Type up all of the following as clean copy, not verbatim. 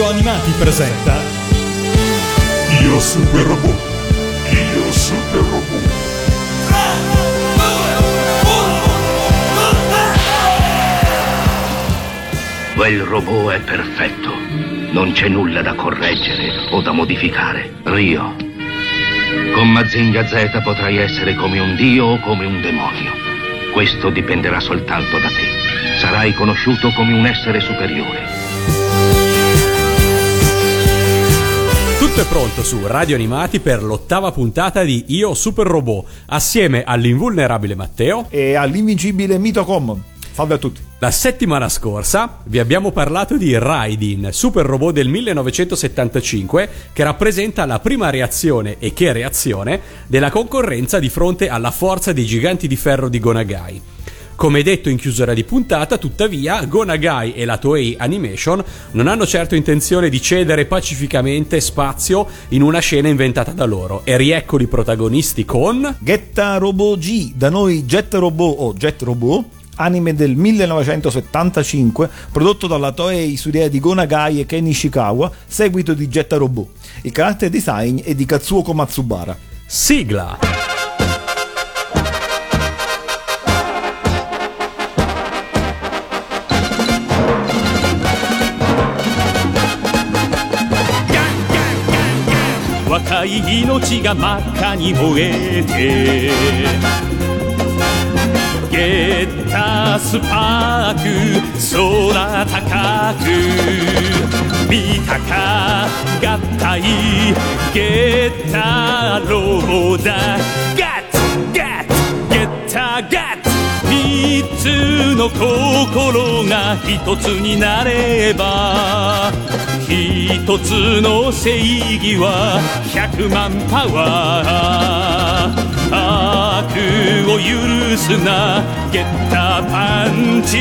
Studio Animati presenta Io Super Robot 3, 2, 1, quel robot è perfetto. Non c'è nulla da correggere o da modificare. Ryo, con Mazinga Z potrai essere come un dio o come un demonio. Questo dipenderà soltanto da te. Sarai conosciuto come un essere superiore. Tutto è pronto su Radio Animati per l'8ª puntata di Io Super Robot, assieme all'invulnerabile Matteo e all'invincibile Mitocom. Salve a tutti. La settimana scorsa vi abbiamo parlato di Raideen, super robot del 1975, che rappresenta la prima reazione, e che reazione, della concorrenza di fronte alla forza dei giganti di ferro di Go Nagai. Come detto in chiusura di puntata, tuttavia, Go Nagai e la Toei Animation non hanno certo intenzione di cedere pacificamente spazio in una scena inventata da loro. E rieccoli i protagonisti con Getter Robo G, da noi Getter Robo o Jet Robot, anime del 1975, prodotto dalla Toei su idea di Go Nagai e Ken Ishikawa, seguito di Getter Robot. Il character design è di Kazuo Komatsubara. Sigla.命が真っ赤に燃えてゲッタースパーク空高く三鷹合体ゲッターロボだガッツガッツゲッターガッツ三つの心が一つになれば一つの正義は100万パワー悪を許すなゲッターパンチ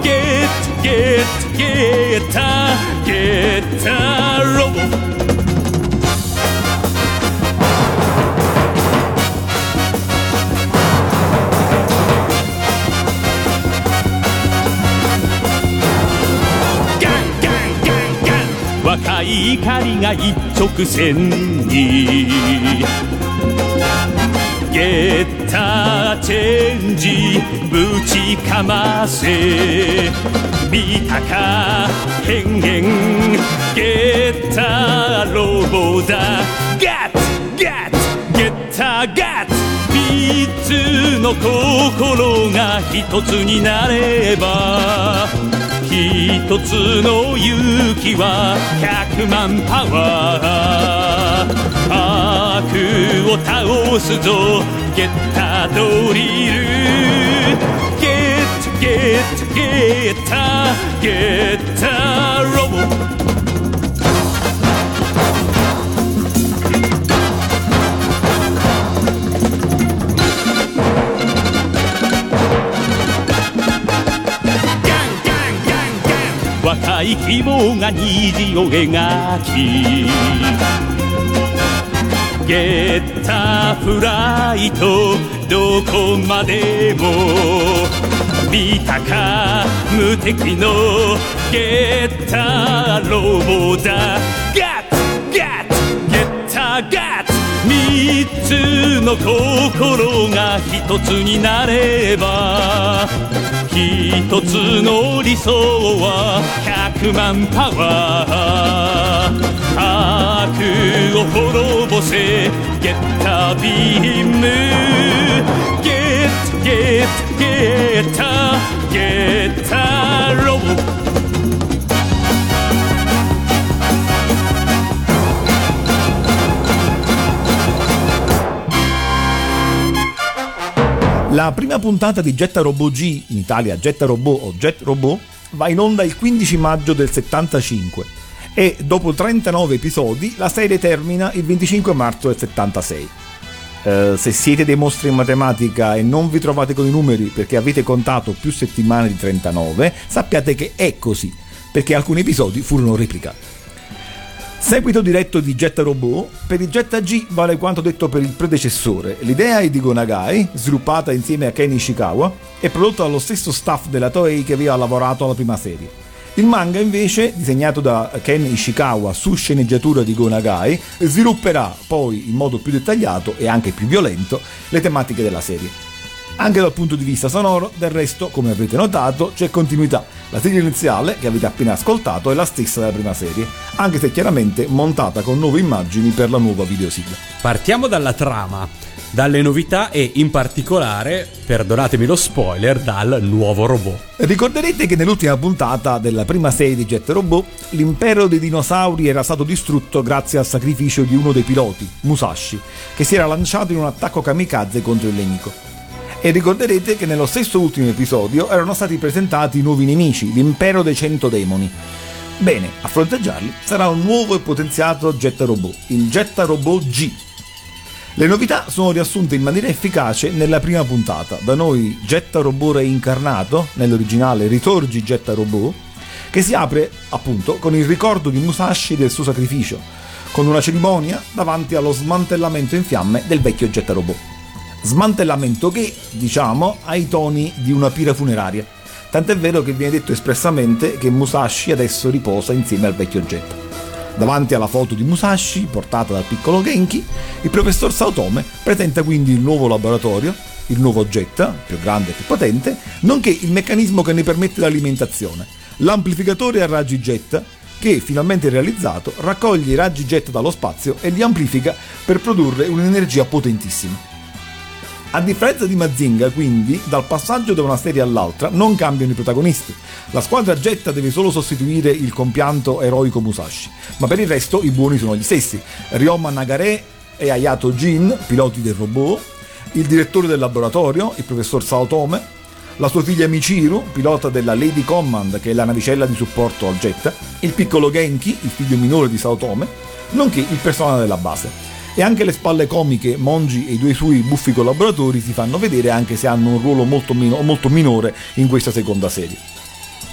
ゲッゲッゲッタゲッタロボ若い怒りが一直線にゲッターチェンジぶちかませ見たか変幻ゲッターロボだガッツガッツゲッターガッツ三つの心が一つになれば一つの勇気は100万パワー悪を倒すぞゲッタードリルゲットゲットゲッターゲッターロボ若い希望が虹を描きゲッターフライトどこまでも見たか無敵のゲッターロボだガッツガッツゲッターガッツ三つの心が一つになれば一つの理想は100万パワー悪を滅ぼせゲッタービームゲットゲットゲッターゲッターロボLa prima puntata di Getter Robo G, in Italia Getter Robo o Jet Robot, va in onda il 15 maggio del 75 e dopo 39 episodi la serie termina il 25 marzo del 76. Se siete dei mostri in matematica e non vi trovate con i numeri perché avete contato più settimane di 39, sappiate che è così, perché alcuni episodi furono replicati. Seguito diretto di Getter Robo, per il Getter G vale quanto detto per il predecessore. L'idea è di Go Nagai, sviluppata insieme a Ken Ishikawa e prodotta dallo stesso staff della Toei che aveva lavorato alla prima serie. Il manga invece, disegnato da Ken Ishikawa su sceneggiatura di Go Nagai, svilupperà poi in modo più dettagliato e anche più violento le tematiche della serie. Anche dal punto di vista sonoro, del resto, come avrete notato, c'è continuità. La sigla iniziale, che avete appena ascoltato, è la stessa della prima serie, anche se chiaramente montata con nuove immagini per la nuova videosigla. Partiamo dalla trama, dalle novità e in particolare, perdonatemi lo spoiler, dal nuovo robot. Ricorderete che nell'ultima puntata della prima serie di Getter Robo, l'impero dei dinosauri era stato distrutto grazie al sacrificio di uno dei piloti, Musashi, che si era lanciato in un attacco kamikaze contro il nemico. E ricorderete che nello stesso ultimo episodio erano stati presentati i nuovi nemici, l'impero dei 100 demoni. Bene, a fronteggiarli sarà un nuovo e potenziato Getter Robo, il Getter Robo G. Le novità sono riassunte in maniera efficace nella prima puntata, da noi Getter Robo reincarnato, nell'originale Ritorgi Getter Robo, che si apre appunto con il ricordo di Musashi e del suo sacrificio, con una cerimonia davanti allo smantellamento in fiamme del vecchio Getter Robo. Smantellamento che, diciamo, ha i toni di una pira funeraria, tant'è vero che viene detto espressamente che Musashi adesso riposa insieme al vecchio oggetto. Davanti alla foto di Musashi, portata dal piccolo Genki, il professor Saotome presenta quindi il nuovo laboratorio, il nuovo oggetto, più grande e più potente, nonché il meccanismo che ne permette l'alimentazione, l'amplificatore a raggi jet, che, finalmente realizzato, raccoglie i raggi jet dallo spazio e li amplifica per produrre un'energia potentissima. A differenza di Mazinga, quindi, dal passaggio da una serie all'altra non cambiano i protagonisti. La squadra Getta deve solo sostituire il compianto eroico Musashi, ma per il resto i buoni sono gli stessi. Ryo Nagare e Hayato Jin, piloti del robot, il direttore del laboratorio, il professor Saotome, la sua figlia Michiru, pilota della Lady Command, che è la navicella di supporto al Getta, il piccolo Genki, il figlio minore di Saotome, nonché il personale della base. E anche le spalle comiche, Monji e i due suoi buffi collaboratori si fanno vedere, anche se hanno un ruolo molto minore in questa seconda serie.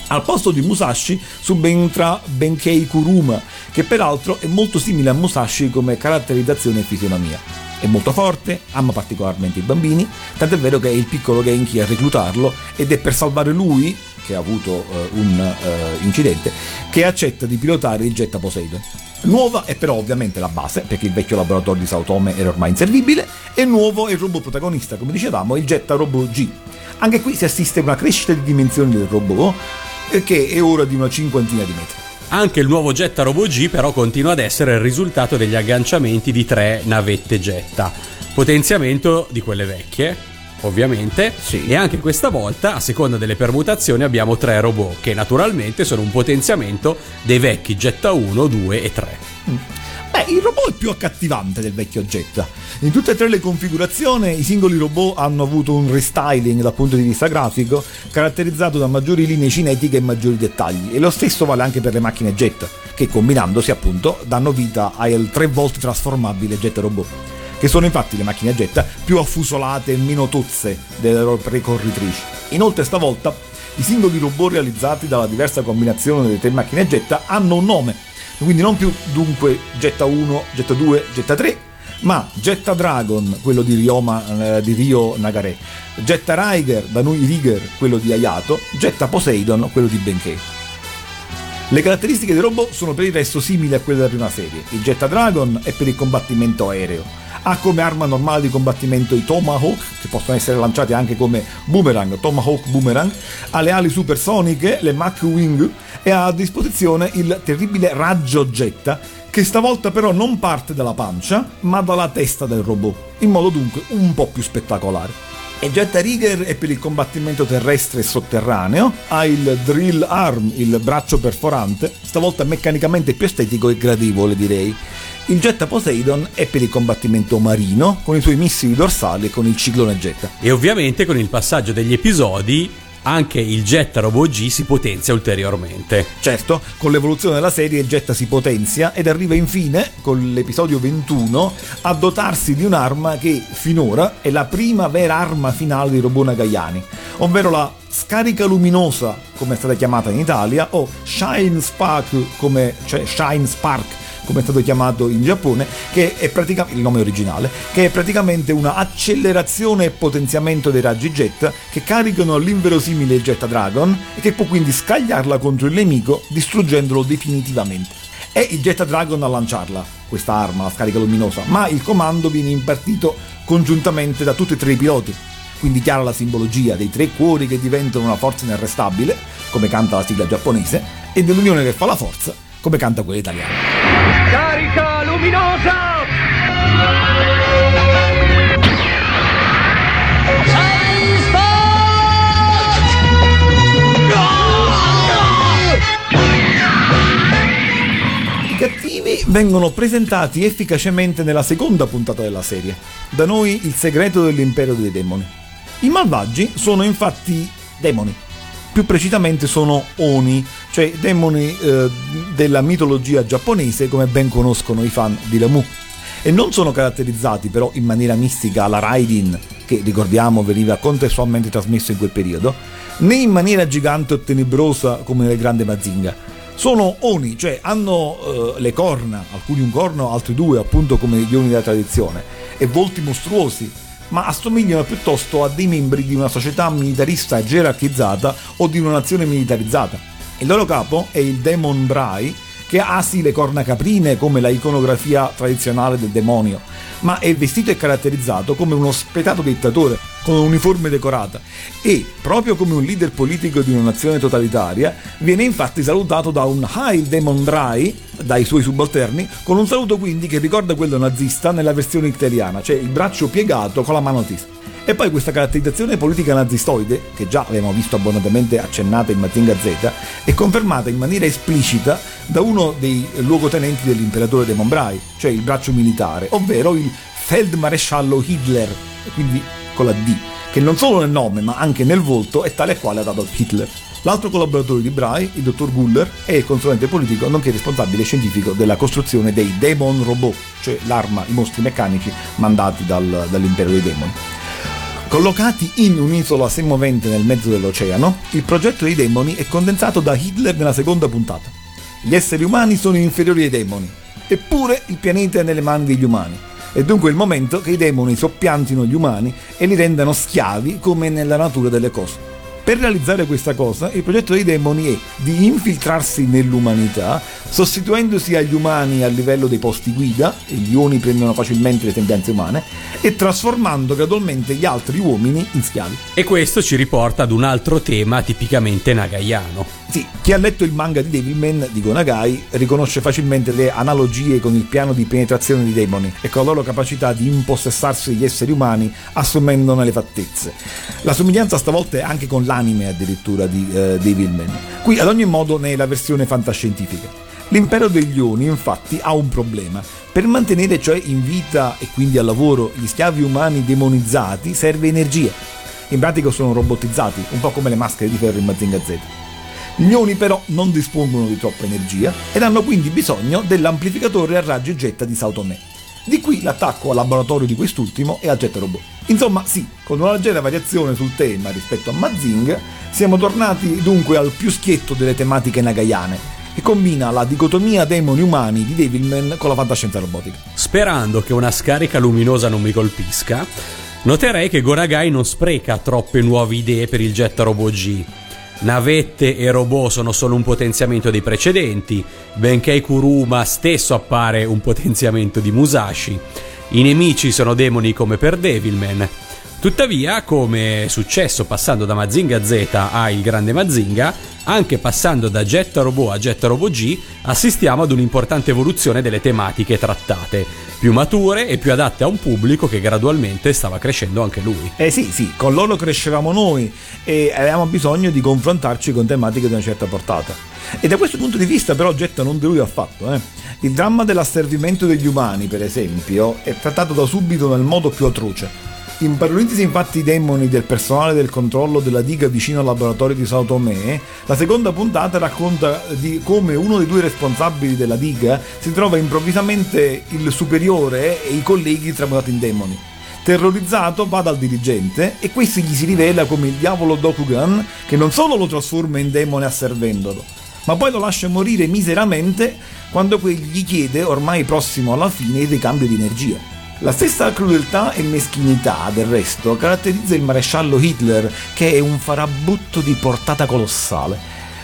Al posto di Musashi subentra Benkei Kuruma, che peraltro è molto simile a Musashi come caratterizzazione e fisionomia. È molto forte, ama particolarmente i bambini, tant'è vero che è il piccolo Genki a reclutarlo ed è per salvare lui, che ha avuto un incidente, che accetta di pilotare il Getter Poseidon. Nuova è però ovviamente la base, perché il vecchio laboratorio di Saotome era ormai inservibile, e nuovo è il robot protagonista, come dicevamo, il Getter Robo G. Anche qui si assiste a una crescita di dimensioni del robot, che è ora di una cinquantina di metri. Anche il nuovo Getter Robo G però continua ad essere il risultato degli agganciamenti di 3 navette Getta, potenziamento di quelle vecchie, ovviamente, sì. E anche questa volta, a seconda delle permutazioni, abbiamo 3 robot che naturalmente sono un potenziamento dei vecchi Getta 1, 2 e 3. Beh, il robot è più accattivante del vecchio Getta. In tutte e 3 le configurazioni, i singoli robot hanno avuto un restyling dal punto di vista grafico, caratterizzato da maggiori linee cinetiche e maggiori dettagli, e lo stesso vale anche per le macchine Getta, che combinandosi appunto danno vita al 3 volte trasformabile Getter Robo, che sono infatti le macchine Getta più affusolate e meno tozze delle loro precorritrici. Inoltre stavolta i singoli robot realizzati dalla diversa combinazione delle 3 macchine Getta hanno un nome, quindi non più dunque Getta 1, Getta 2, Getta 3, ma Getter Dragon, quello di Ryo Nagare, Getter Liger, da noi Liger, quello di Hayato, Getter Poseidon, quello di Benkei. Le caratteristiche dei robot sono per il resto simili a quelle della prima serie. Il Getter Dragon è per il combattimento aereo. Ha come arma normale di combattimento i Tomahawk, che possono essere lanciati anche come boomerang, Tomahawk boomerang, ha le ali supersoniche, le Mach Wing, e ha a disposizione il terribile raggio Getta, che stavolta però non parte dalla pancia, ma dalla testa del robot, in modo dunque un po' più spettacolare. E Getter Liger è per il combattimento terrestre e sotterraneo, ha il drill arm, il braccio perforante, stavolta meccanicamente più estetico e gradevole, direi. Il Getter Poseidon è per il combattimento marino, con i suoi missili dorsali e con il ciclone Getta. E ovviamente con il passaggio degli episodi anche il Getter Robo G si potenzia ulteriormente. Certo, con l'evoluzione della serie il Getta si potenzia ed arriva infine, con l'episodio 21, a dotarsi di un'arma che finora è la prima vera arma finale dei robot nagaiani, ovvero la scarica luminosa, come è stata chiamata in Italia, o Shine Spark, come è stato chiamato in Giappone, che è praticamente il nome originale, che è praticamente una accelerazione e potenziamento dei raggi jet che caricano l'inverosimile Getter Dragon e che può quindi scagliarla contro il nemico distruggendolo definitivamente. È il Getter Dragon a lanciarla, questa arma, la scarica luminosa, ma il comando viene impartito congiuntamente da tutti e tre i piloti, quindi chiara la simbologia dei tre cuori che diventano una forza inarrestabile, come canta la sigla giapponese, e dell'unione che fa la forza, come canta quella italiana. Carica luminosa! I cattivi vengono presentati efficacemente nella seconda puntata della serie, da noi Il segreto dell'impero dei demoni. I malvagi sono infatti demoni, più precisamente sono oni, cioè demoni della mitologia giapponese come ben conoscono i fan di Lamu, e non sono caratterizzati però in maniera mistica alla Raideen, che ricordiamo veniva contestualmente trasmesso in quel periodo, né in maniera gigante o tenebrosa come nel Grande Mazinga. Sono oni, cioè hanno le corna, alcuni un corno, altri due, appunto come gli oni della tradizione, e volti mostruosi, ma assomigliano piuttosto a dei membri di una società militarista gerarchizzata o di una nazione militarizzata. Il loro capo è il Demon Drai, che ha sì le corna caprine come la iconografia tradizionale del demonio, ma è vestito e caratterizzato come uno spietato dittatore, con un'uniforme decorata, e proprio come un leader politico di una nazione totalitaria viene infatti salutato da un High Demon Drai, dai suoi subalterni, con un saluto quindi che ricorda quello nazista nella versione hitleriana, cioè il braccio piegato con la mano a testa. E poi questa caratterizzazione politica nazistoide, che già avevamo visto abbondantemente accennata in Mazinga Z, è confermata in maniera esplicita da uno dei luogotenenti dell'imperatore Demon Drai, cioè il braccio militare, ovvero il Feldmaresciallo Hitler, quindi con la D, che non solo nel nome ma anche nel volto è tale e quale ad Adolf Hitler. L'altro collaboratore di Drai, il dottor Guller, è il consulente politico nonché responsabile scientifico della costruzione dei Demon Robot, cioè l'arma, i mostri meccanici mandati dall'impero dei demoni. Collocati in un'isola semovente nel mezzo dell'oceano, il progetto dei demoni è condensato da Hitler nella seconda puntata. Gli esseri umani sono inferiori ai demoni, eppure il pianeta è nelle mani degli umani. È dunque il momento che i demoni soppiantino gli umani e li rendano schiavi come nella natura delle cose. Per realizzare questa cosa, il progetto dei demoni è di infiltrarsi nell'umanità, sostituendosi agli umani a livello dei posti guida, e gli oni prendono facilmente le sembianze umane, e trasformando gradualmente gli altri uomini in schiavi. E questo ci riporta ad un altro tema tipicamente nagaiano. Sì, chi ha letto il manga di Devilman di Go Nagai riconosce facilmente le analogie con il piano di penetrazione dei demoni e con la loro capacità di impossessarsi degli esseri umani assumendone le fattezze. La somiglianza stavolta è anche con l'anime addirittura di Devilman. Qui ad ogni modo ne è la versione fantascientifica. L'impero degli Oni infatti ha un problema. Per mantenere cioè in vita e quindi al lavoro gli schiavi umani demonizzati serve energia. In pratica sono robotizzati, un po' come le maschere di ferro in Mazinga Z. Gli Oni però non dispongono di troppa energia ed hanno quindi bisogno dell'amplificatore a raggi jet di Saotome. Di qui l'attacco al laboratorio di quest'ultimo e al Getter Robo. Insomma sì, con una leggera variazione sul tema rispetto a Mazinga, siamo tornati dunque al più schietto delle tematiche nagaiane, che combina la dicotomia demoni-umani di Devilman con la fantascienza robotica. Sperando che una scarica luminosa non mi colpisca, noterei che Go Nagai non spreca troppe nuove idee per il Getter Robo G. Navette e robot sono solo un potenziamento dei precedenti, Benkei Kuruma stesso appare un potenziamento di Musashi, i nemici sono demoni come per Devilman. Tuttavia, come è successo passando da Mazinga Z a Il Grande Mazinga, anche passando da Getter Robo a Getter Robo G, assistiamo ad un'importante evoluzione delle tematiche trattate, più mature e più adatte a un pubblico che gradualmente stava crescendo anche lui. Sì, con loro crescevamo noi e avevamo bisogno di confrontarci con tematiche di una certa portata. E da questo punto di vista però Getter non delude affatto. Il dramma dell'asservimento degli umani, per esempio, è trattato da subito nel modo più atroce. Impadronitisi infatti i demoni del personale del controllo della diga vicino al laboratorio di Saotome, la seconda puntata racconta di come uno dei due responsabili della diga si trova improvvisamente il superiore e i colleghi tramutati in demoni. Terrorizzato va dal dirigente e questi gli si rivela come il diavolo Dokugan, che non solo lo trasforma in demone asservendolo, ma poi lo lascia morire miseramente quando gli chiede, ormai prossimo alla fine, il ricambio di energia. La stessa crudeltà e meschinità, del resto, caratterizza il maresciallo Hitler, che è un farabutto di portata colossale.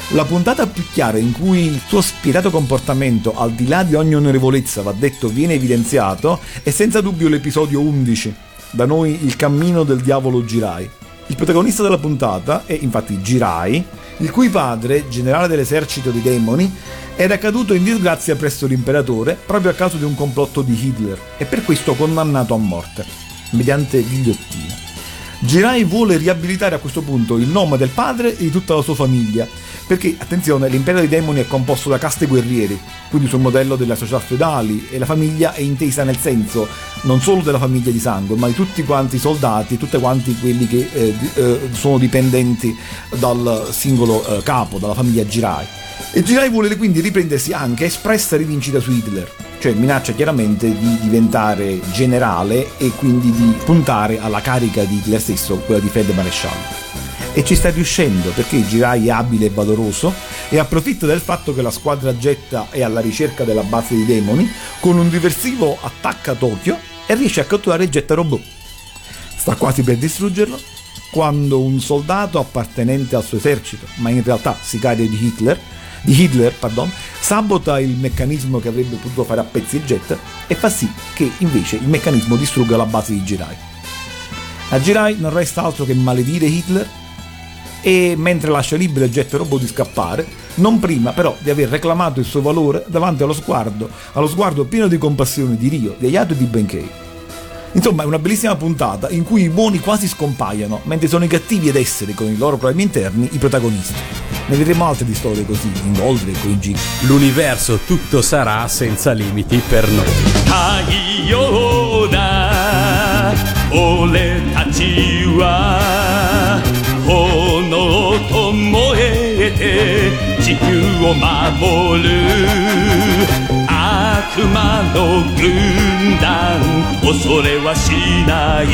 La puntata più chiara in cui il tuo spietato comportamento, al di là di ogni onorevolezza, va detto, viene evidenziato, è senza dubbio l'episodio 11, da noi Il cammino del diavolo Jirai. Il protagonista della puntata è infatti Jirai, il cui padre, generale dell'esercito dei demoni, era caduto in disgrazia presso l'imperatore proprio a causa di un complotto di Hitler e per questo condannato a morte, mediante ghigliottina. Jirai vuole riabilitare a questo punto il nome del padre e di tutta la sua famiglia, perché, attenzione, l'impero dei demoni è composto da caste guerrieri, quindi sul modello delle società feudali, e la famiglia è intesa nel senso non solo della famiglia di sangue, ma di tutti quanti i soldati, tutti quanti quelli che sono dipendenti dal singolo capo, dalla famiglia Jirai. E Jirai vuole quindi riprendersi anche espressa rivincita su Hitler, cioè minaccia chiaramente di diventare generale e quindi di puntare alla carica di Hitler stesso, quella di Feldmaresciallo. E ci sta riuscendo, perché Jirai è abile e valoroso e approfitta del fatto che la squadra getta è alla ricerca della base dei demoni, con un diversivo attacca Tokyo e riesce a catturare il Getter Robo. Sta quasi per distruggerlo quando un soldato appartenente al suo esercito, ma in realtà sicario di Hitler, sabota il meccanismo che avrebbe potuto fare a pezzi il Getter e fa sì che invece il meccanismo distrugga la base di Jirai. A Jirai non resta altro che maledire Hitler e, mentre lascia libero il Getter Robo di scappare, non prima però di aver reclamato il suo valore davanti allo sguardo pieno di compassione di Ryo, di Hayato e di Benkei. Insomma, è una bellissima puntata in cui i buoni quasi scompaiono, mentre sono i cattivi ad essere, con i loro problemi interni, i protagonisti. Ne vedremo altre di storie così, in Goldre e con G. L'universo tutto sarà senza limiti per noi. Taiyo da Ole tachi wa Kono to moete Jiku o mamoru 悪魔の軍団恐れはしない。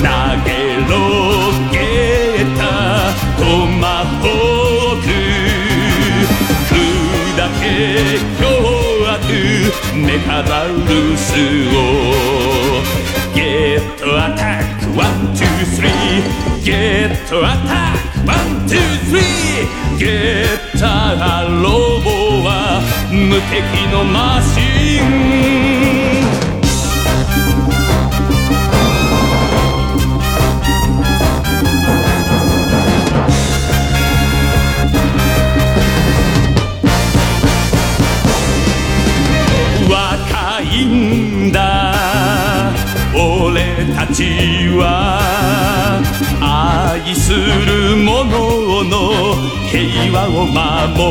投げろゲッター、トマホーク、砕け強圧。メカバルスをゲッター123ゲッターロボは無敵のマシン。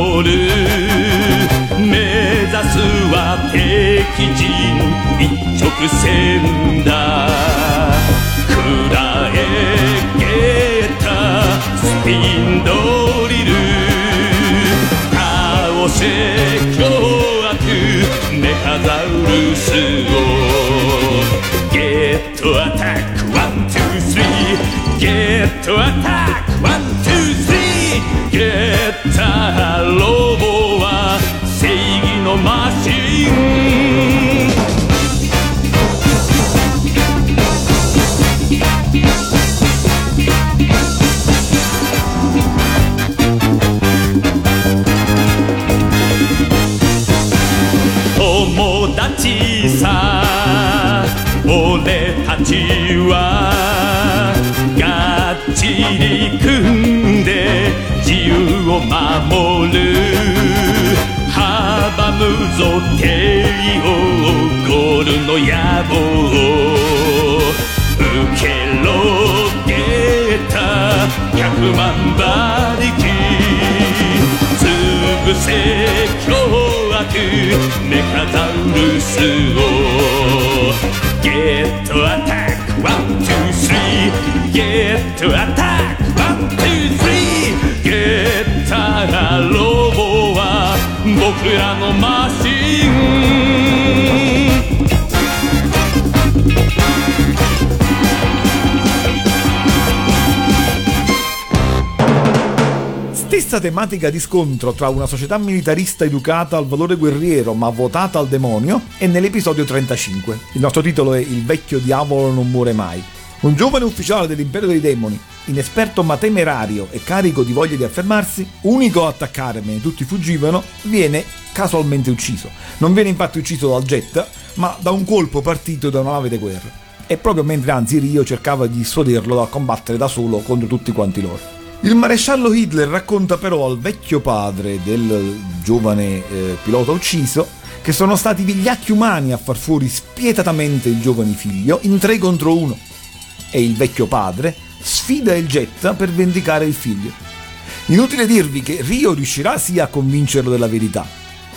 目指すは敵陣一直線だ。クラへゲッタースピンドリルカーをシェイクアップメカザウルスをゲットアタックワンツースリーゲットアタックワンツースリーゲッターロボは正義のマシン。 100万馬力続く成長枠メカザウルスをゲットアタックワンツースリーゲットアタックワンツースリーゲッターロボは僕らのマシン Questa tematica di scontro tra una società militarista educata al valore guerriero ma votata al demonio è nell'episodio 35. Il nostro titolo è Il vecchio diavolo non muore mai. Un giovane ufficiale dell'impero dei demoni, inesperto ma temerario e carico di voglia di affermarsi, unico a attaccare mentre tutti fuggivano, viene casualmente ucciso. Non viene infatti ucciso dal jet, ma da un colpo partito da una nave da guerra. E proprio mentre anzi Ryo cercava di dissuaderlo dal combattere da solo contro tutti quanti loro. Il maresciallo Hitler racconta però al vecchio padre del giovane pilota ucciso che sono stati vigliacchi umani a far fuori spietatamente il giovane figlio in 3 contro 1 e il vecchio padre sfida il jet per vendicare il figlio. Inutile dirvi che Ryo riuscirà sia a convincerlo della verità,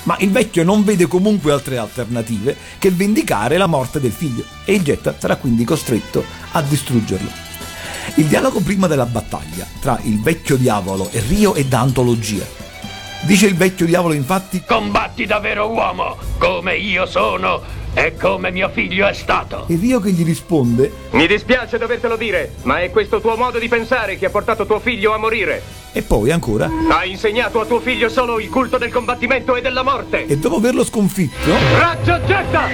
ma il vecchio non vede comunque altre alternative che vendicare la morte del figlio e il jet sarà quindi costretto a distruggerlo. Il dialogo prima della battaglia tra il vecchio diavolo e Ryo è da antologia. Dice il vecchio diavolo infatti: "Combatti da vero uomo, come io sono e come mio figlio è stato". E Ryo che gli risponde: "Mi dispiace dovertelo dire, ma è questo tuo modo di pensare che ha portato tuo figlio a morire". E poi ancora: "Hai insegnato a tuo figlio solo il culto del combattimento e della morte". E dopo averlo sconfitto, raggio getta!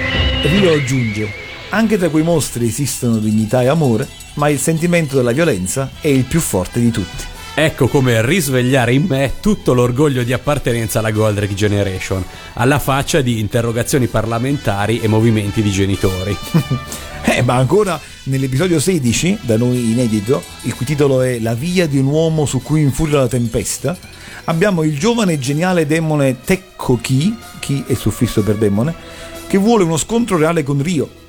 Ryo aggiunge: "Anche tra quei mostri esistono dignità e amore, ma il sentimento della violenza è il più forte di tutti". Ecco come risvegliare in me tutto l'orgoglio di appartenenza alla Goldrake Generation, alla faccia di interrogazioni parlamentari e movimenti di genitori. Ma ancora nell'episodio 16, da noi inedito, il cui titolo è La via di un uomo su cui infuria la tempesta, abbiamo il giovane e geniale demone Teccochi, chi è suffisso per demone, che vuole uno scontro reale con Ryo.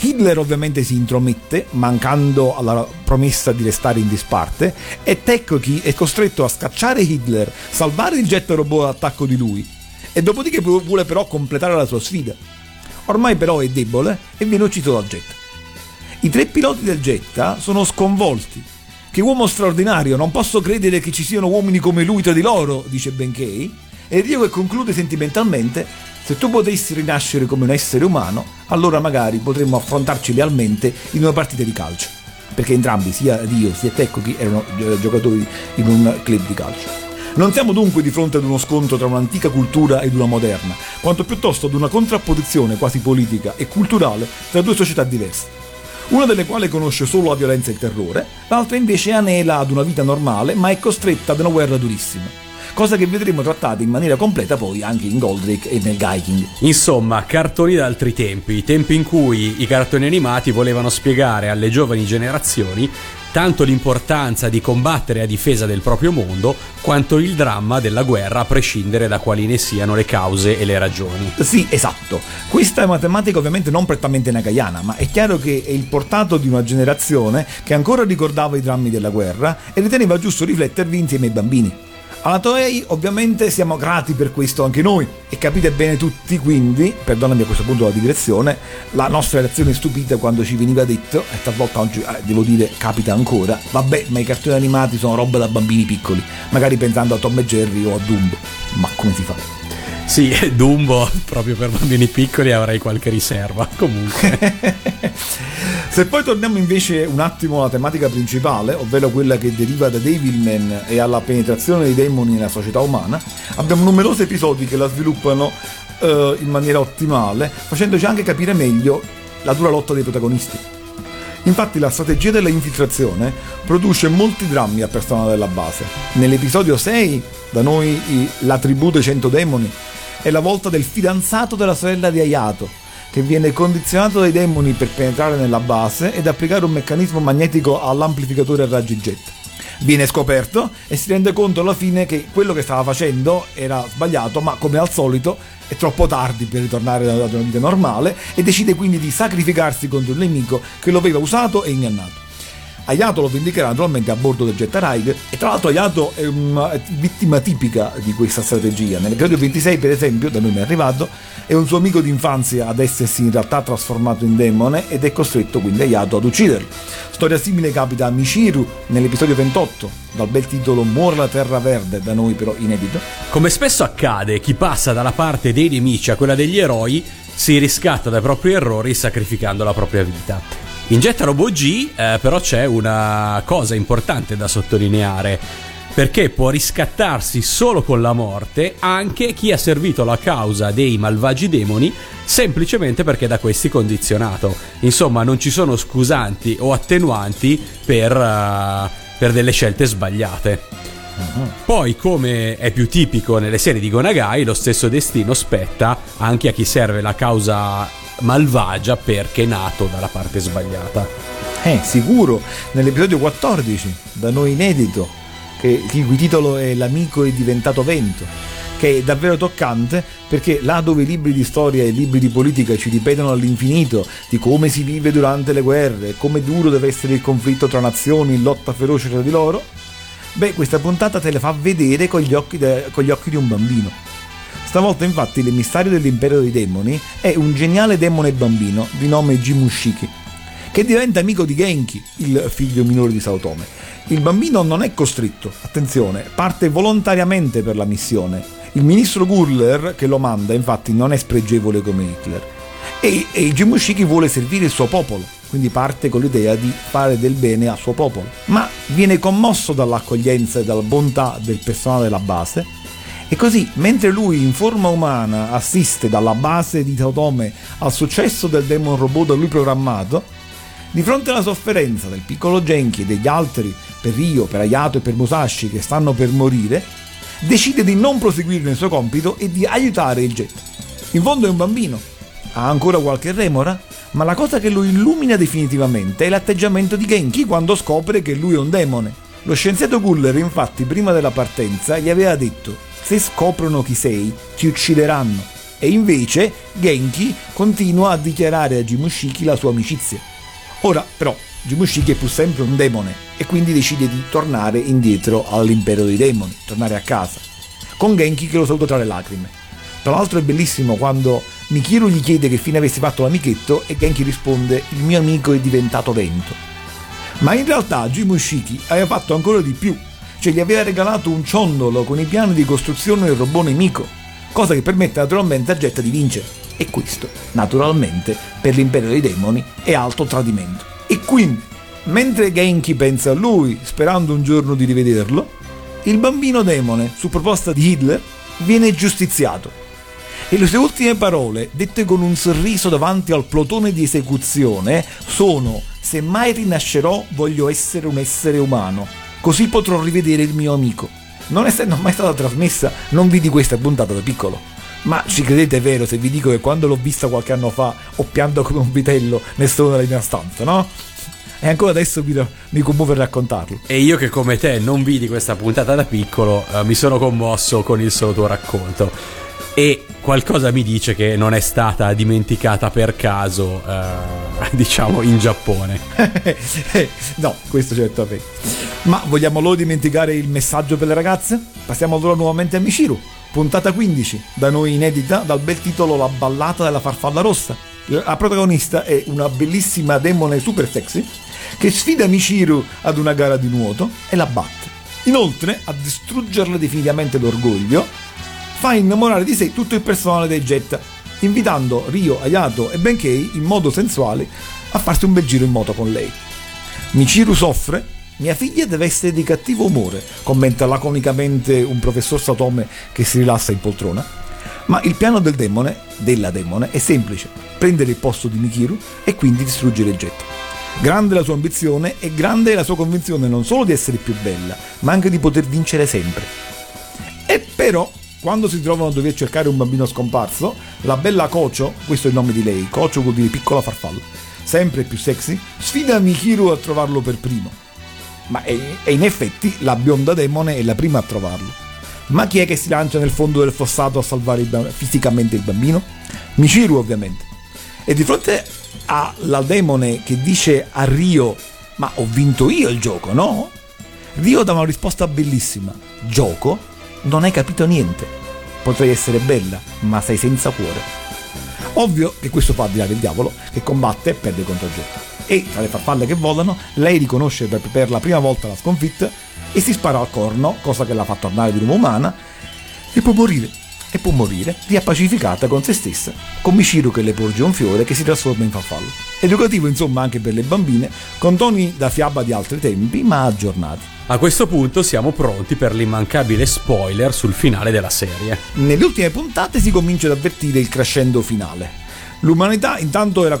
Hitler ovviamente si intromette, mancando alla promessa di restare in disparte, e Teccochi è costretto a scacciare Hitler, salvare il jet robot all'attacco di lui, e dopodiché vuole però completare la sua sfida. Ormai però è debole e viene ucciso dal jet. I 3 piloti del jet sono sconvolti. "Che uomo straordinario, non posso credere che ci siano uomini come lui tra di loro", dice Benkei, e Ryo che conclude sentimentalmente: "Se tu potessi rinascere come un essere umano, allora magari potremmo affrontarci lealmente in una partita di calcio", perché entrambi, sia Ryo sia Teccochi, erano giocatori in un club di calcio. Non siamo dunque di fronte ad uno scontro tra un'antica cultura ed una moderna, quanto piuttosto ad una contrapposizione quasi politica e culturale tra 2 società diverse, una delle quali conosce solo la violenza e il terrore, l'altra invece anela ad una vita normale ma è costretta ad una guerra durissima. Cosa che vedremo trattata in maniera completa poi anche in Goldrake e nel Gaiking. Insomma, cartoni d'altri tempi, tempi in cui i cartoni animati volevano spiegare alle giovani generazioni tanto l'importanza di combattere a difesa del proprio mondo, quanto il dramma della guerra a prescindere da quali ne siano le cause e le ragioni. Sì, esatto. Questa è una tematica ovviamente non prettamente nagayana, ma è chiaro che è il portato di una generazione che ancora ricordava i drammi della guerra e riteneva giusto riflettervi insieme ai bambini. Alla Toei ovviamente siamo grati per questo anche noi, e capite bene tutti quindi, perdonami a questo punto la digressione, la nostra reazione stupita quando ci veniva detto, e talvolta oggi devo dire capita ancora: "Vabbè, ma i cartoni animati sono roba da bambini piccoli", magari pensando a Tom e Jerry o a Dumbo. Ma come si fa? Sì, Dumbo proprio per bambini piccoli avrei qualche riserva comunque. Se poi torniamo invece un attimo alla tematica principale, ovvero quella che deriva da Devilman e alla penetrazione dei demoni nella società umana, abbiamo numerosi episodi che la sviluppano in maniera ottimale, facendoci anche capire meglio la dura lotta dei protagonisti. Infatti la strategia dell'infiltrazione produce molti drammi a persona della base. Nell'episodio 6, da noi La tribù dei 100 demoni, è la volta del fidanzato della sorella di Hayato, che viene condizionato dai demoni per penetrare nella base ed applicare un meccanismo magnetico all'amplificatore a raggi jet. Viene scoperto e si rende conto alla fine che quello che stava facendo era sbagliato, ma come al solito è troppo tardi per ritornare ad una vita normale e decide quindi di sacrificarsi contro il nemico che lo aveva usato e ingannato. Hayato lo vendicherà naturalmente a bordo del Getter Liger, e tra l'altro Hayato è una vittima tipica di questa strategia. Nell'episodio 26, per esempio, da noi mi è arrivato, è un suo amico d'infanzia ad essersi in realtà trasformato in demone ed è costretto quindi Hayato ad ucciderlo. Storia simile capita a Michiru nell'episodio 28, dal bel titolo Muore la Terra Verde, da noi però inedito. Come spesso accade, chi passa dalla parte dei nemici a quella degli eroi si riscatta dai propri errori sacrificando la propria vita. In Getter Robo G però c'è una cosa importante da sottolineare. perché può riscattarsi solo con la morte anche chi ha servito la causa dei malvagi demoni semplicemente perché da questi condizionato. Insomma, non ci sono scusanti o attenuanti per delle scelte sbagliate. Poi, come è più tipico nelle serie di Go Nagai, lo stesso destino spetta anche a chi serve la causa malvagia perché è nato dalla parte sbagliata. Sicuro, nell'episodio 14, da noi inedito, che il cui titolo è L'amico è diventato vento, che è davvero toccante, perché là dove i libri di storia e i libri di politica ci ripetono all'infinito di come si vive durante le guerre, come duro deve essere il conflitto tra nazioni in lotta feroce tra di loro, beh, questa puntata te la fa vedere con gli occhi di un bambino. Stavolta, infatti, l'emissario dell'impero dei demoni è un geniale demone bambino di nome Jimushiki, che diventa amico di Genki, il figlio minore di Saotome. Il bambino non è costretto, attenzione, parte volontariamente per la missione. Il ministro Guller, che lo manda, infatti, non è spregevole come Hitler. E Jimushiki vuole servire il suo popolo, quindi parte con l'idea di fare del bene al suo popolo, ma viene commosso dall'accoglienza e dalla bontà del personale della base, e così, mentre lui in forma umana assiste dalla base di Saotome al successo del demon robot da lui programmato, di fronte alla sofferenza del piccolo Genki e degli altri, per Ryo, per Hayato e per Musashi, che stanno per morire, decide di non proseguire nel suo compito e di aiutare il Getter. In fondo è un bambino, ha ancora qualche remora, ma la cosa che lo illumina definitivamente è l'atteggiamento di Genki quando scopre che lui è un demone. Lo scienziato Guller, infatti, prima della partenza gli aveva detto: se scoprono chi sei, ti uccideranno. E invece Genki continua a dichiarare a Jimushiki la sua amicizia. Ora, però, Jimushiki è pur sempre un demone e quindi decide di tornare indietro all'impero dei demoni, tornare a casa, con Genki che lo saluta tra le lacrime. Tra l'altro è bellissimo quando Michiru gli chiede che fine avesse fatto l'amichetto e Genki risponde: il mio amico è diventato vento. Ma in realtà Jimushiki aveva fatto ancora di più, cioè gli aveva regalato un ciondolo con i piani di costruzione del robot nemico, cosa che permette naturalmente a Getter di vincere, e questo naturalmente per l'impero dei demoni è alto tradimento. E quindi, mentre Genki pensa a lui sperando un giorno di rivederlo, il bambino demone, su proposta di Hitler, viene giustiziato. E le sue ultime parole, dette con un sorriso davanti al plotone di esecuzione, sono: se mai rinascerò voglio essere un essere umano, così potrò rivedere il mio amico. Non essendo mai stata trasmessa, non vidi questa puntata da piccolo, ma ci credete vero se vi dico che quando l'ho vista qualche anno fa ho pianto come un vitello nel salone della mia stanza, no? E ancora adesso mi commuove a raccontarlo. E io che come te non vidi questa puntata da piccolo, mi sono commosso con il solo tuo racconto. E qualcosa mi dice che non è stata dimenticata per caso, diciamo, in Giappone. No, questo certamente. Ma vogliamo loro dimenticare il messaggio per le ragazze? Passiamo allora nuovamente a Michiru, puntata 15, da noi inedita, dal bel titolo La ballata della farfalla rossa. La protagonista è una bellissima demone super sexy che sfida Michiru ad una gara di nuoto e la batte. Inoltre, a distruggerle definitivamente l'orgoglio, fa innamorare di sé tutto il personale del Getter, invitando Ryo, Hayato e Benkei in modo sensuale a farsi un bel giro in moto con lei. Michiru soffre, mia figlia deve essere di cattivo umore, commenta laconicamente un professor Saotome che si rilassa in poltrona, ma il piano del demone, della demone, è semplice: prendere il posto di Michiru e quindi distruggere il Getter. Grande la sua ambizione e grande la sua convinzione non solo di essere più bella, ma anche di poter vincere sempre. E però, quando si trovano a dover cercare un bambino scomparso, la bella Kocho, questo è il nome di lei, Kocho vuol dire piccola farfalla, sempre più sexy, sfida Michiru a trovarlo per primo. Ma e in effetti la bionda demone è la prima a trovarlo. Ma chi è che si lancia nel fondo del fossato a salvare fisicamente il bambino? Michiru, ovviamente. E di fronte alla demone che dice a Ryo: ma ho vinto io il gioco, no? Ryo dà una risposta bellissima: gioco? Non hai capito niente. Potrei essere bella, ma sei senza cuore. Ovvio che questo fa avvilare il diavolo, che combatte e perde contro Getter. E tra le farfalle che volano, lei riconosce per la prima volta la sconfitta e si spara al corno, cosa che la fa tornare di nuovo umana, e può morire riappacificata con se stessa, con Michiru che le porge un fiore che si trasforma in farfalla. Educativo, insomma, anche per le bambine, con toni da fiaba di altri tempi ma aggiornati. A questo punto siamo pronti per l'immancabile spoiler sul finale della serie. Nelle ultime puntate si comincia ad avvertire il crescendo finale. L'umanità intanto aveva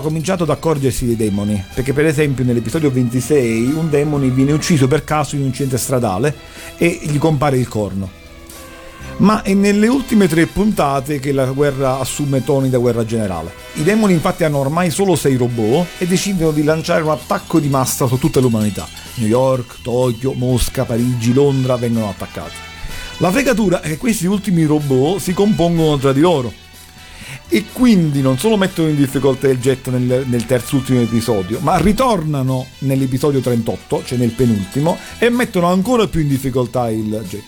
cominciato ad accorgersi dei demoni, perché per esempio nell'episodio 26 un demone viene ucciso per caso in un incidente stradale e gli compare il corno. Ma è nelle ultime 3 puntate che la guerra assume toni da guerra generale. I demoni infatti hanno ormai solo 6 robot e decidono di lanciare un attacco di massa su tutta l'umanità. New York, Tokyo, Mosca, Parigi, Londra vengono attaccati. La fregatura è che questi ultimi robot si compongono tra di loro e quindi non solo mettono in difficoltà il jet nel terzo ultimo episodio, ma ritornano nell'episodio 38, cioè nel penultimo, e mettono ancora più in difficoltà il jet,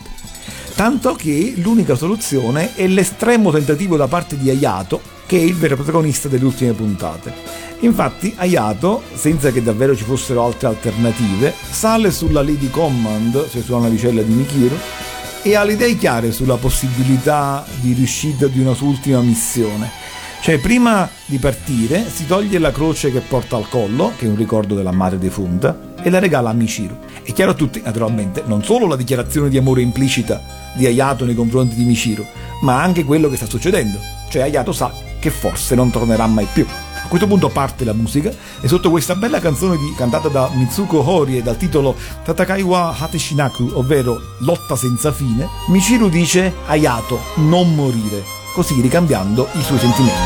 tanto che l'unica soluzione è l'estremo tentativo da parte di Hayato, che è il vero protagonista delle ultime puntate. Infatti Hayato, senza che davvero ci fossero altre alternative, sale sulla Lady Command, cioè sulla navicella di Michiru, e ha le idee chiare sulla possibilità di riuscita di una sua ultima missione. Cioè, prima di partire si toglie la croce che porta al collo, che è un ricordo della madre defunta, e la regala a Michiru. È chiaro a tutti, naturalmente, non solo la dichiarazione di amore implicita di Hayato nei confronti di Michiru, ma anche quello che sta succedendo. Cioè Hayato sa che forse non tornerà mai più. A questo punto parte la musica e sotto questa bella canzone cantata da Mitsuko Horie dal titolo Tatakai wa Hateshinaku, ovvero lotta senza fine, Michiru dice Hayato non morire, così ricambiando i suoi sentimenti.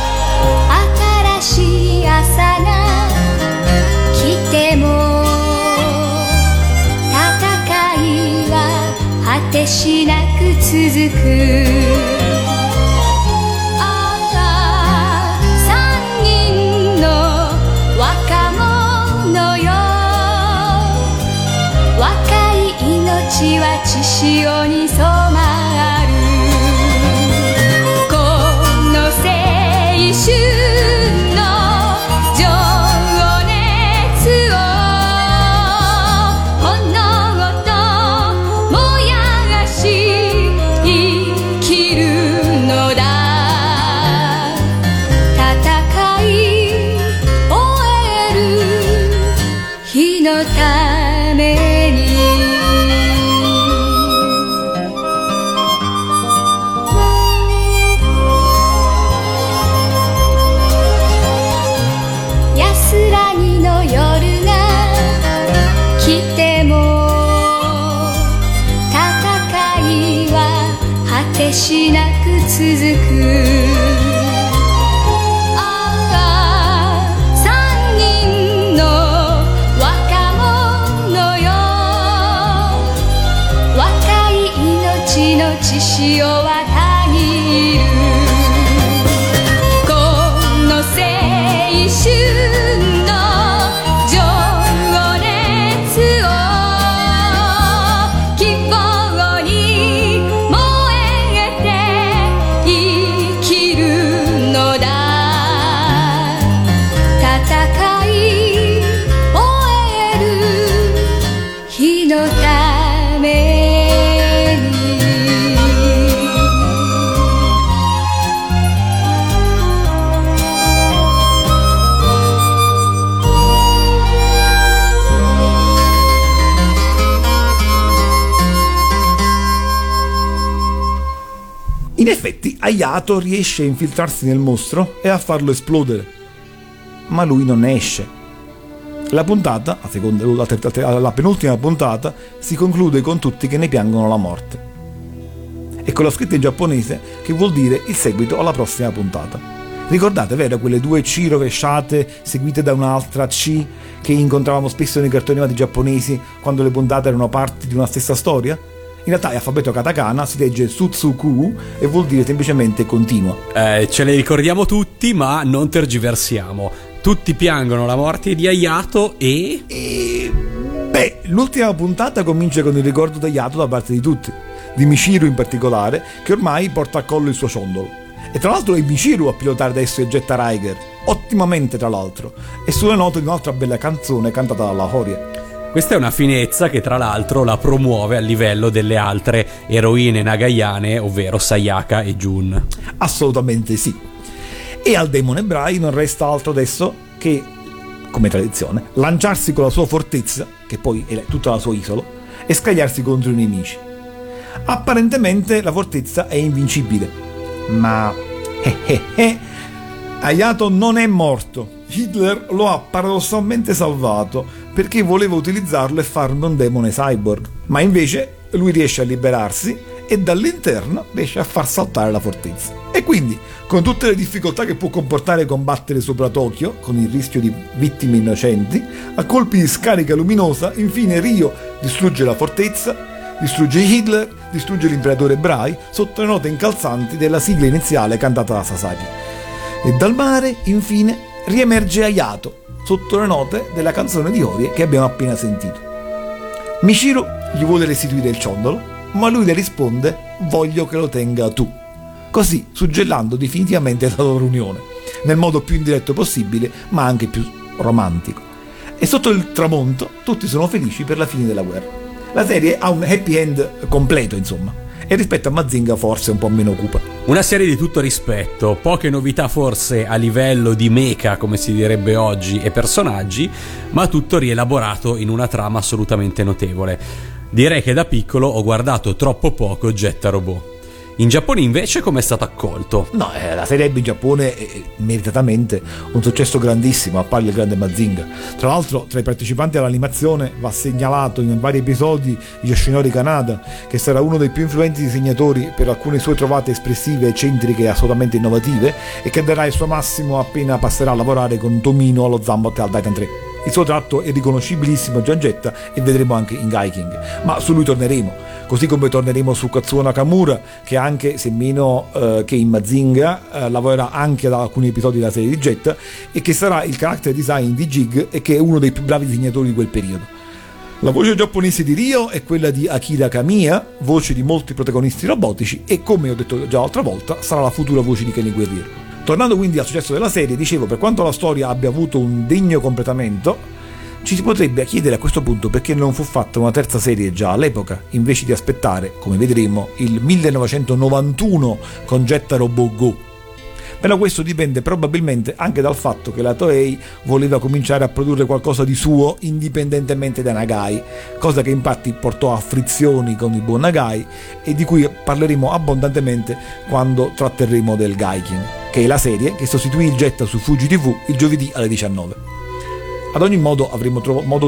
In effetti Hayato riesce a infiltrarsi nel mostro e a farlo esplodere, ma lui non ne esce. La puntata, la penultima puntata, si conclude con tutti che ne piangono la morte, e con la scritta in giapponese che vuol dire il seguito alla prossima puntata. Ricordate, vero, quelle 2 C rovesciate seguite da un'altra C che incontravamo spesso nei cartoni animati giapponesi quando le puntate erano parti di una stessa storia? In realtà è alfabeto katakana, si legge Sutsuku e vuol dire semplicemente continua. Ce le ricordiamo tutti, ma non tergiversiamo. Tutti piangono la morte di Hayato e... Beh, l'ultima puntata comincia con il ricordo di Hayato da parte di tutti, di Michiru in particolare, che ormai porta a collo il suo ciondolo. E tra l'altro è Michiru a pilotare adesso il Getter Liger, ottimamente tra l'altro, e sulle note di un'altra bella canzone cantata dalla Horie. Questa è una finezza che tra l'altro la promuove a livello delle altre eroine nagayane, ovvero Sayaka e Jun. Assolutamente sì. E al Demon Drai non resta altro adesso che, come tradizione, lanciarsi con la sua fortezza, che poi è tutta la sua isola, e scagliarsi contro i nemici. Apparentemente la fortezza è invincibile, ma Hayato non è morto. Hitler lo ha paradossalmente salvato perché voleva utilizzarlo e farne un demone cyborg, ma invece lui riesce a liberarsi e dall'interno riesce a far saltare la fortezza. E quindi, con tutte le difficoltà che può comportare combattere sopra Tokyo, con il rischio di vittime innocenti, a colpi di scarica luminosa, infine Ryo distrugge la fortezza, distrugge Hitler, distrugge l'imperatore Brai, sotto le note incalzanti della sigla iniziale cantata da Sasaki. E dal mare, infine, riemerge Hayato, sotto le note della canzone di Horie che abbiamo appena sentito. Michiru gli vuole restituire il ciondolo, ma lui le risponde: voglio che lo tenga tu, così suggellando definitivamente la loro unione nel modo più indiretto possibile, ma anche più romantico. E sotto il tramonto tutti sono felici per la fine della guerra. La serie ha un happy end completo, insomma, e rispetto a Mazinga forse un po' meno cupa. Una serie di tutto rispetto, poche novità forse a livello di mecha, come si direbbe oggi, e personaggi, ma tutto rielaborato in una trama assolutamente notevole. Direi che da piccolo ho guardato troppo poco Getter Robo. In Giappone invece com'è stato accolto? No, la serie in Giappone è meritatamente un successo grandissimo, a pari del Grande Mazinga. Tra l'altro, tra i partecipanti all'animazione va segnalato in vari episodi Yoshinori Kanada, che sarà uno dei più influenti disegnatori per alcune sue trovate espressive, eccentriche e assolutamente innovative, e che darà il suo massimo appena passerà a lavorare con Tomino allo Zambot e al Daitan 3. Il suo tratto è riconoscibilissimo a Giangetta e vedremo anche in Gaiking, ma su lui torneremo, così come torneremo su Kazuo Nakamura, che anche se meno che in Mazinga lavorerà anche ad alcuni episodi della serie di Getter, e che sarà il character design di Jig e che è uno dei più bravi disegnatori di quel periodo. La voce giapponese di Ryo è quella di Akira Kamiya, voce di molti protagonisti robotici, e come ho detto già l'altra volta sarà la futura voce di Kenny Guerriero. Tornando quindi al successo della serie, dicevo, per quanto la storia abbia avuto un degno completamento, ci si potrebbe chiedere a questo punto perché non fu fatta una terza serie già all'epoca, invece di aspettare, come vedremo, il 1991 con Getter Robo Go. Però questo dipende probabilmente anche dal fatto che la Toei voleva cominciare a produrre qualcosa di suo indipendentemente da Nagai, cosa che infatti portò a frizioni con il buon Nagai e di cui parleremo abbondantemente quando tratteremo del Gaiking, che è la serie che sostituì il Getter su Fuji TV il giovedì alle 19. Ad ogni modo avremo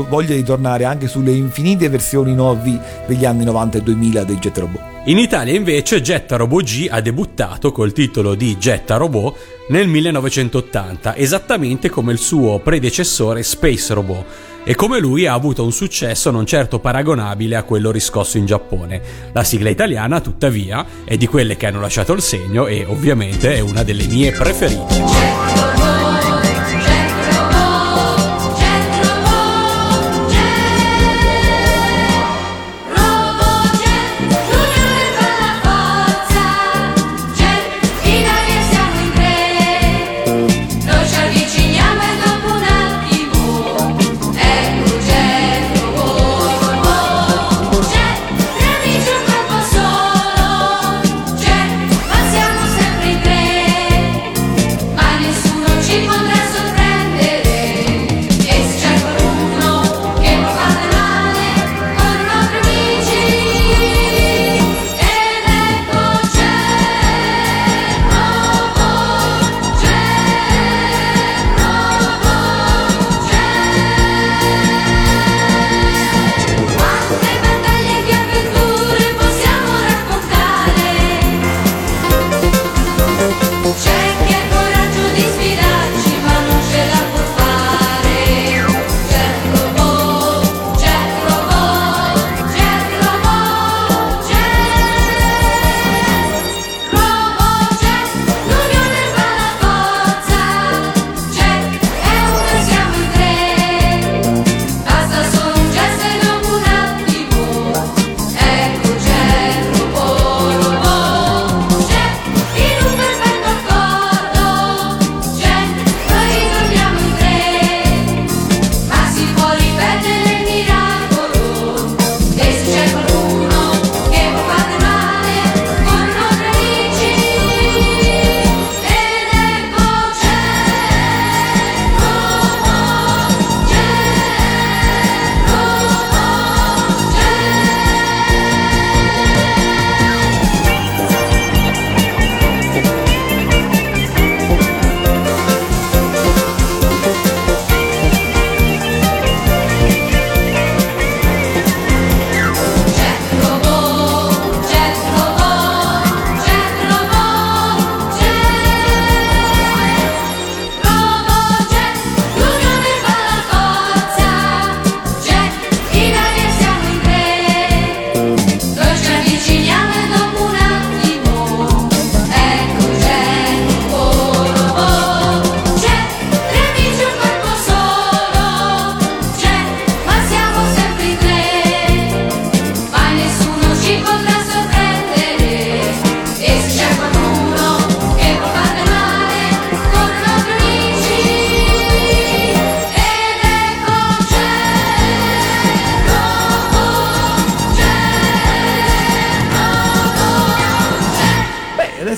voglia di tornare anche sulle infinite versioni in OAV degli anni 90 e 2000 dei Getter Robo. In Italia invece Getter Robo G ha debuttato col titolo di Getter Robo nel 1980, esattamente come il suo predecessore Space Robo, e come lui ha avuto un successo non certo paragonabile a quello riscosso in Giappone. La sigla italiana, tuttavia, è di quelle che hanno lasciato il segno e ovviamente è una delle mie preferite.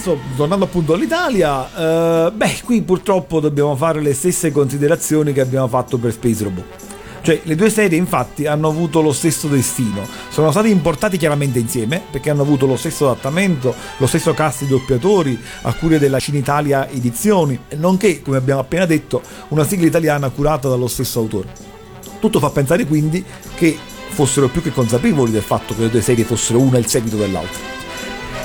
adesso tornando appunto all'Italia, beh, qui purtroppo dobbiamo fare le stesse considerazioni che abbiamo fatto per Space Robot. Cioè, le due serie infatti hanno avuto lo stesso destino, sono stati importati chiaramente insieme perché hanno avuto lo stesso adattamento, lo stesso cast di doppiatori a cura della Cinitalia Edizioni, nonché, come abbiamo appena detto, una sigla italiana curata dallo stesso autore. Tutto fa pensare quindi che fossero più che consapevoli del fatto che le due serie fossero una il seguito dell'altra.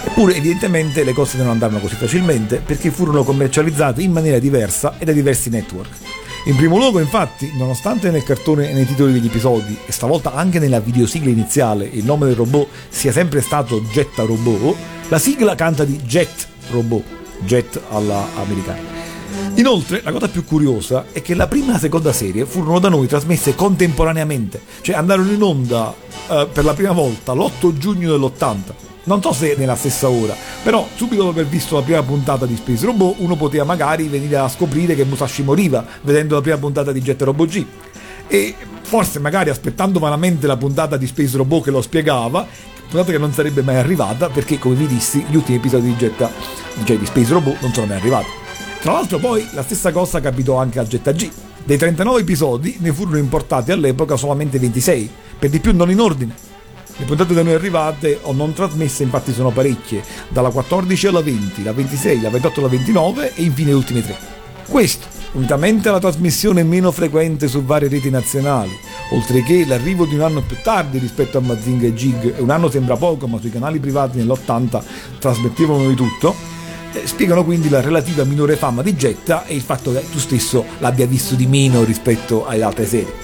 Eppure evidentemente le cose non andarono così facilmente, perché furono commercializzate in maniera diversa e da diversi network. In primo luogo, infatti, nonostante nel cartone e nei titoli degli episodi, e stavolta anche nella videosigla iniziale, il nome del robot sia sempre stato Getter Robo, la sigla canta di Jet Robo, Jet alla americana. Inoltre, la cosa più curiosa è che la prima e la seconda serie furono da noi trasmesse contemporaneamente, cioè andarono in onda per la prima volta l'8 giugno dell'80. Non so se nella stessa ora, però subito dopo aver visto la prima puntata di Space Robot uno poteva magari venire a scoprire che Musashi moriva vedendo la prima puntata di Getter Robo G, e forse magari aspettando vanamente la puntata di Space Robot che lo spiegava, puntata che non sarebbe mai arrivata perché, come vi dissi, gli ultimi episodi di Space Robot non sono mai arrivati. Tra l'altro poi la stessa cosa capitò anche a Getter G. Dei 39 episodi ne furono importati all'epoca solamente 26, per di più non in ordine. Le puntate da noi arrivate o non trasmesse infatti sono parecchie, dalla 14 alla 20, la 26, la 28 alla 29 e infine le ultime tre. Questo, unitamente alla trasmissione meno frequente su varie reti nazionali, oltre che l'arrivo di un anno più tardi rispetto a Mazinga e Jig, e un anno sembra poco ma sui canali privati nell'80 trasmettevano di tutto, spiegano quindi la relativa minore fama di Getta e il fatto che tu stesso l'abbia visto di meno rispetto alle altre serie.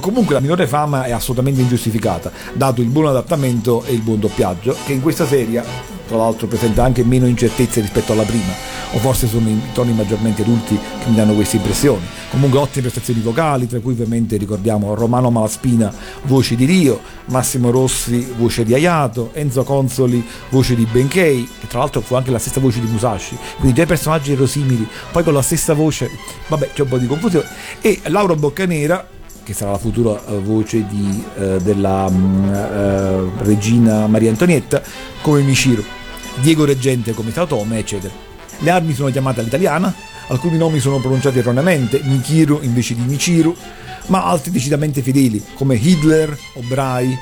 Comunque la minore fama è assolutamente ingiustificata, dato il buon adattamento e il buon doppiaggio, che in questa serie tra l'altro presenta anche meno incertezze rispetto alla prima, o forse sono i toni maggiormente adulti che mi danno queste impressioni. Comunque ottime prestazioni vocali, tra cui ovviamente ricordiamo Romano Malaspina, voce di Ryo, Massimo Rossi, voce di Hayato, Enzo Consoli, voce di Benkei, che tra l'altro fu anche la stessa voce di Musashi, quindi due personaggi erosimili, poi con la stessa voce, vabbè, c'è un po' di confusione, e Laura Boccanera, che sarà la futura voce della regina Maria Antonietta, come Michiru, Diego Reggente come Saotome, eccetera. Le armi sono chiamate all'italiana, alcuni nomi sono pronunciati erroneamente, Michiru invece di Michiru, ma altri decisamente fedeli, come Hytler, Obrai,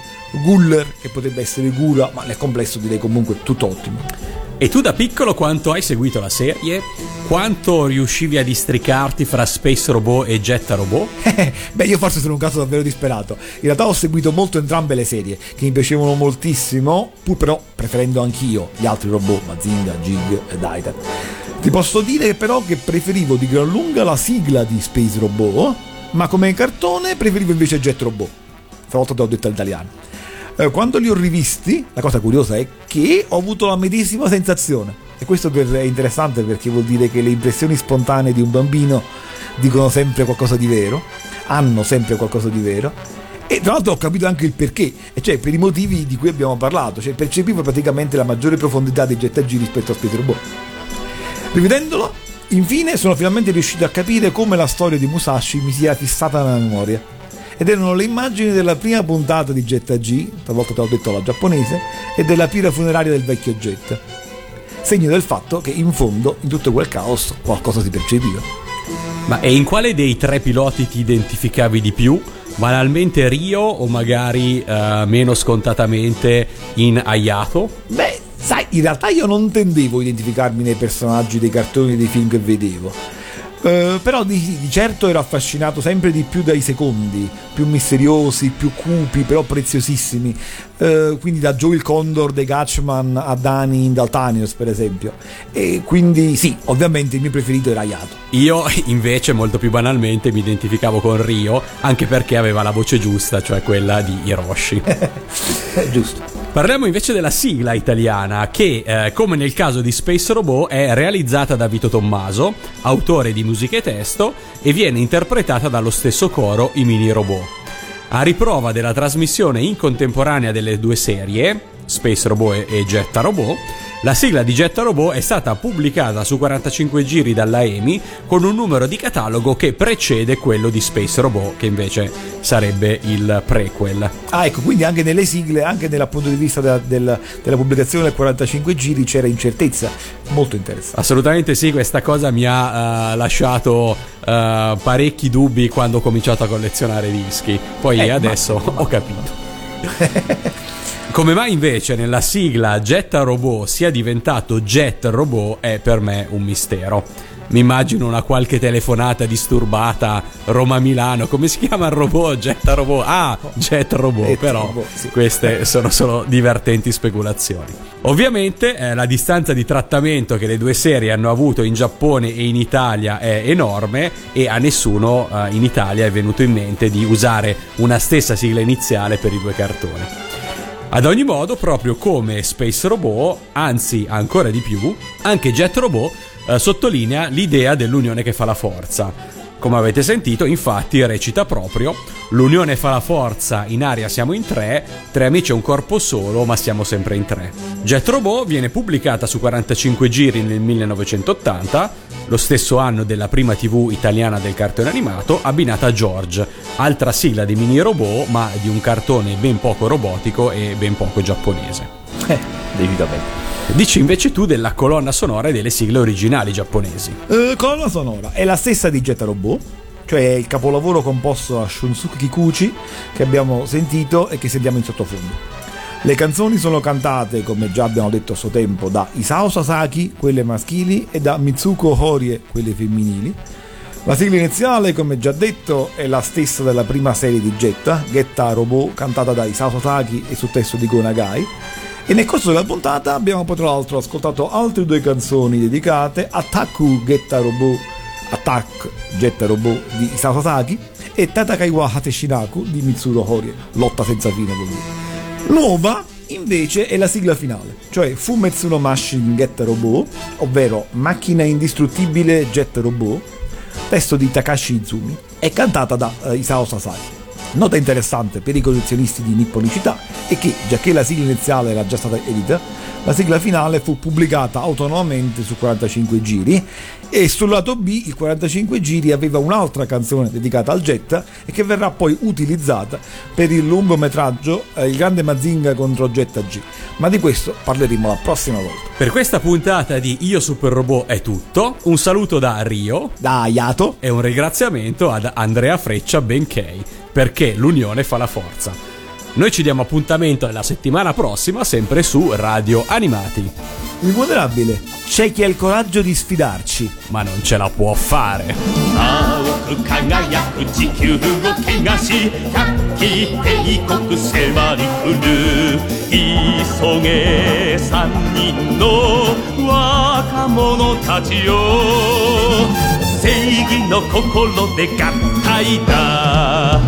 Guller, che potrebbe essere Gura, ma nel complesso direi comunque tutto ottimo. E tu da piccolo quanto hai seguito la serie? Quanto riuscivi a districarti fra Space Robot e Getter Robot? Beh, io forse sono un caso davvero disperato. In realtà ho seguito molto entrambe le serie, che mi piacevano moltissimo, pur però preferendo anch'io gli altri robot, Mazinga, Jig e Daitan. Ti posso dire però che preferivo di gran lunga la sigla di Space Robot, ma come cartone preferivo invece Getter Robot. Stavolta te l'ho detto all'italiano. Quando li ho rivisti, la cosa curiosa è che ho avuto la medesima sensazione, e questo è interessante perché vuol dire che le impressioni spontanee di un bambino dicono sempre qualcosa di vero, hanno sempre qualcosa di vero, e tra l'altro ho capito anche il perché, e cioè per i motivi di cui abbiamo parlato, cioè percepivo praticamente la maggiore profondità dei Getter G rispetto a Space Robot. Rivedendolo, infine, sono finalmente riuscito a capire come la storia di Musashi mi sia fissata nella memoria. Ed erano le immagini della prima puntata di Getter G, talvolta te l'ho detto alla giapponese, e della pira funeraria del vecchio Jet. Segno del fatto che in fondo, in tutto quel caos, qualcosa si percepiva. Ma e in quale dei tre piloti ti identificavi di più? Banalmente Ryo o magari meno scontatamente in Hayato? Beh, sai, in realtà io non tendevo a identificarmi nei personaggi dei cartoni e dei film che vedevo. Però di certo ero affascinato sempre di più dai secondi, più misteriosi, più cupi, però preziosissimi, quindi da Joe il Condor dei Gatchman a Dani in Daltanius per esempio, e quindi sì, ovviamente il mio preferito era Hayato. Io invece molto più banalmente mi identificavo con Ryo, anche perché aveva la voce giusta, cioè quella di Hiroshi. Giusto. Parliamo invece della sigla italiana che, come nel caso di Space Robot, è realizzata da Vito Tommaso, autore di musica e testo, e viene interpretata dallo stesso coro I Mini Robot. A riprova della trasmissione in contemporanea delle due serie, Space Robot e Getter Robot, La sigla di Getter Robo è stata pubblicata su 45 giri dalla EMI con un numero di catalogo che precede quello di Space Robot, che invece sarebbe il prequel. Ah, ecco, quindi anche nelle sigle, anche dal punto di vista della pubblicazione del 45 giri c'era incertezza. Molto interessante. Assolutamente sì, questa cosa mi ha lasciato parecchi dubbi quando ho cominciato a collezionare dischi. Poi adesso ho capito. Come mai invece nella sigla Getter Robo sia diventato Getter Robo è per me un mistero. Mi immagino una qualche telefonata disturbata Roma-Milano: come si chiama il robot? Getter Robo. Ah, Getter Robo. Però queste sono solo divertenti speculazioni. Ovviamente la distanza di trattamento che le due serie hanno avuto in Giappone e in Italia è enorme, e a nessuno in Italia è venuto in mente di usare una stessa sigla iniziale per i due cartoni. Ad ogni modo, proprio come Space Robot, anzi ancora di più, anche Getter Robo sottolinea l'idea dell'unione che fa la forza. Come avete sentito, infatti, recita proprio: l'unione fa la forza, in aria siamo in tre, tre amici e un corpo solo, ma siamo sempre in tre. Getter Robo viene pubblicata su 45 giri nel 1980, lo stesso anno della prima TV italiana del cartone animato, abbinata a George, altra sigla di mini robot, ma di un cartone ben poco robotico e ben poco giapponese. Decisamente. Dici invece tu della colonna sonora e delle sigle originali giapponesi. Colonna sonora è la stessa di Getter Robo, cioè il capolavoro composto da Shunsuke Kikuchi che abbiamo sentito e che sentiamo in sottofondo. Le canzoni sono cantate, come già abbiamo detto a suo tempo, da Isao Sasaki, quelle maschili, e da Mitsuko Horie, quelle femminili. La sigla iniziale, come già detto, è la stessa della prima serie di Getter Robo, cantata da Isao Sasaki e sul testo di Go Nagai. E nel corso della puntata abbiamo poi tra l'altro ascoltato altre due canzoni dedicate: Attaku Getter Robo, Attack Getter Robo di Isao Sasaki, e Tatakai wa Hateshinaku di Mitsuru Horie, lotta senza fine con lui. Nuova invece è la sigla finale, cioè Fumetsu no Machine Getter Robo, ovvero Macchina Indistruttibile Getter Robo, testo di Takashi Izumi, è cantata da Isao Sasaki. Nota interessante per i collezionisti di nipponicità è che, giacché la sigla iniziale era già stata edita, la sigla finale fu pubblicata autonomamente su 45 giri, e sul lato B il 45 giri aveva un'altra canzone dedicata al Jet e che verrà poi utilizzata per il lungometraggio Il Grande Mazinga contro Getter G, ma di questo parleremo la prossima volta. Per questa puntata di Io Super Robot è tutto. Un saluto da Ryo, da Hayato, e un ringraziamento ad Andrea Freccia Benkei, perché l'unione fa la forza. Noi ci diamo appuntamento la settimana prossima, sempre su Radio Animati. Inguardabile, c'è chi ha il coraggio di sfidarci, ma non ce la può fare.地球を見出し百鬼帝国を襲い来る急げ三人の若者たちよ正義の力で合体だ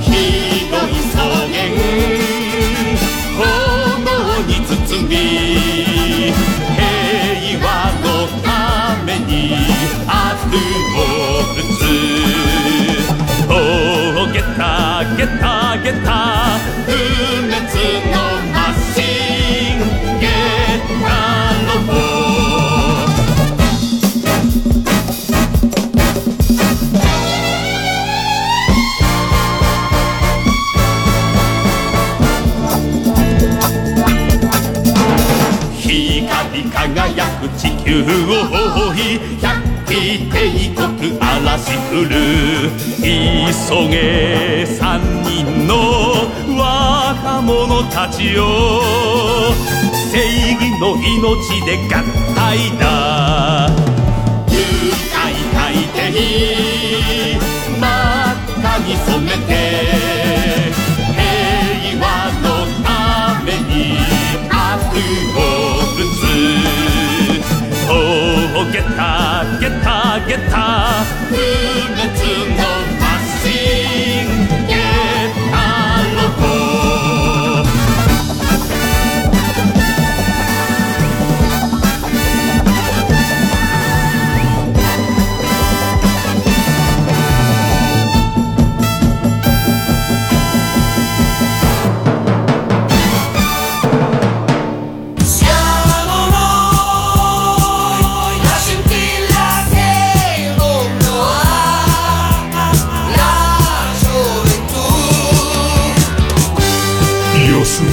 ひどい草原炎に包み平和のためにあるを打つゲタゲタゲタ不滅のマシンゲタロボ光り輝く地球を覆い帝国嵐降る急げ三人の若者たちよ正義の命で合体だ勇敢大敵真っ赤に染めて平和のために悪を打つゲタゲタゲタ不滅のマシンゲタロボ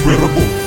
We're a boom.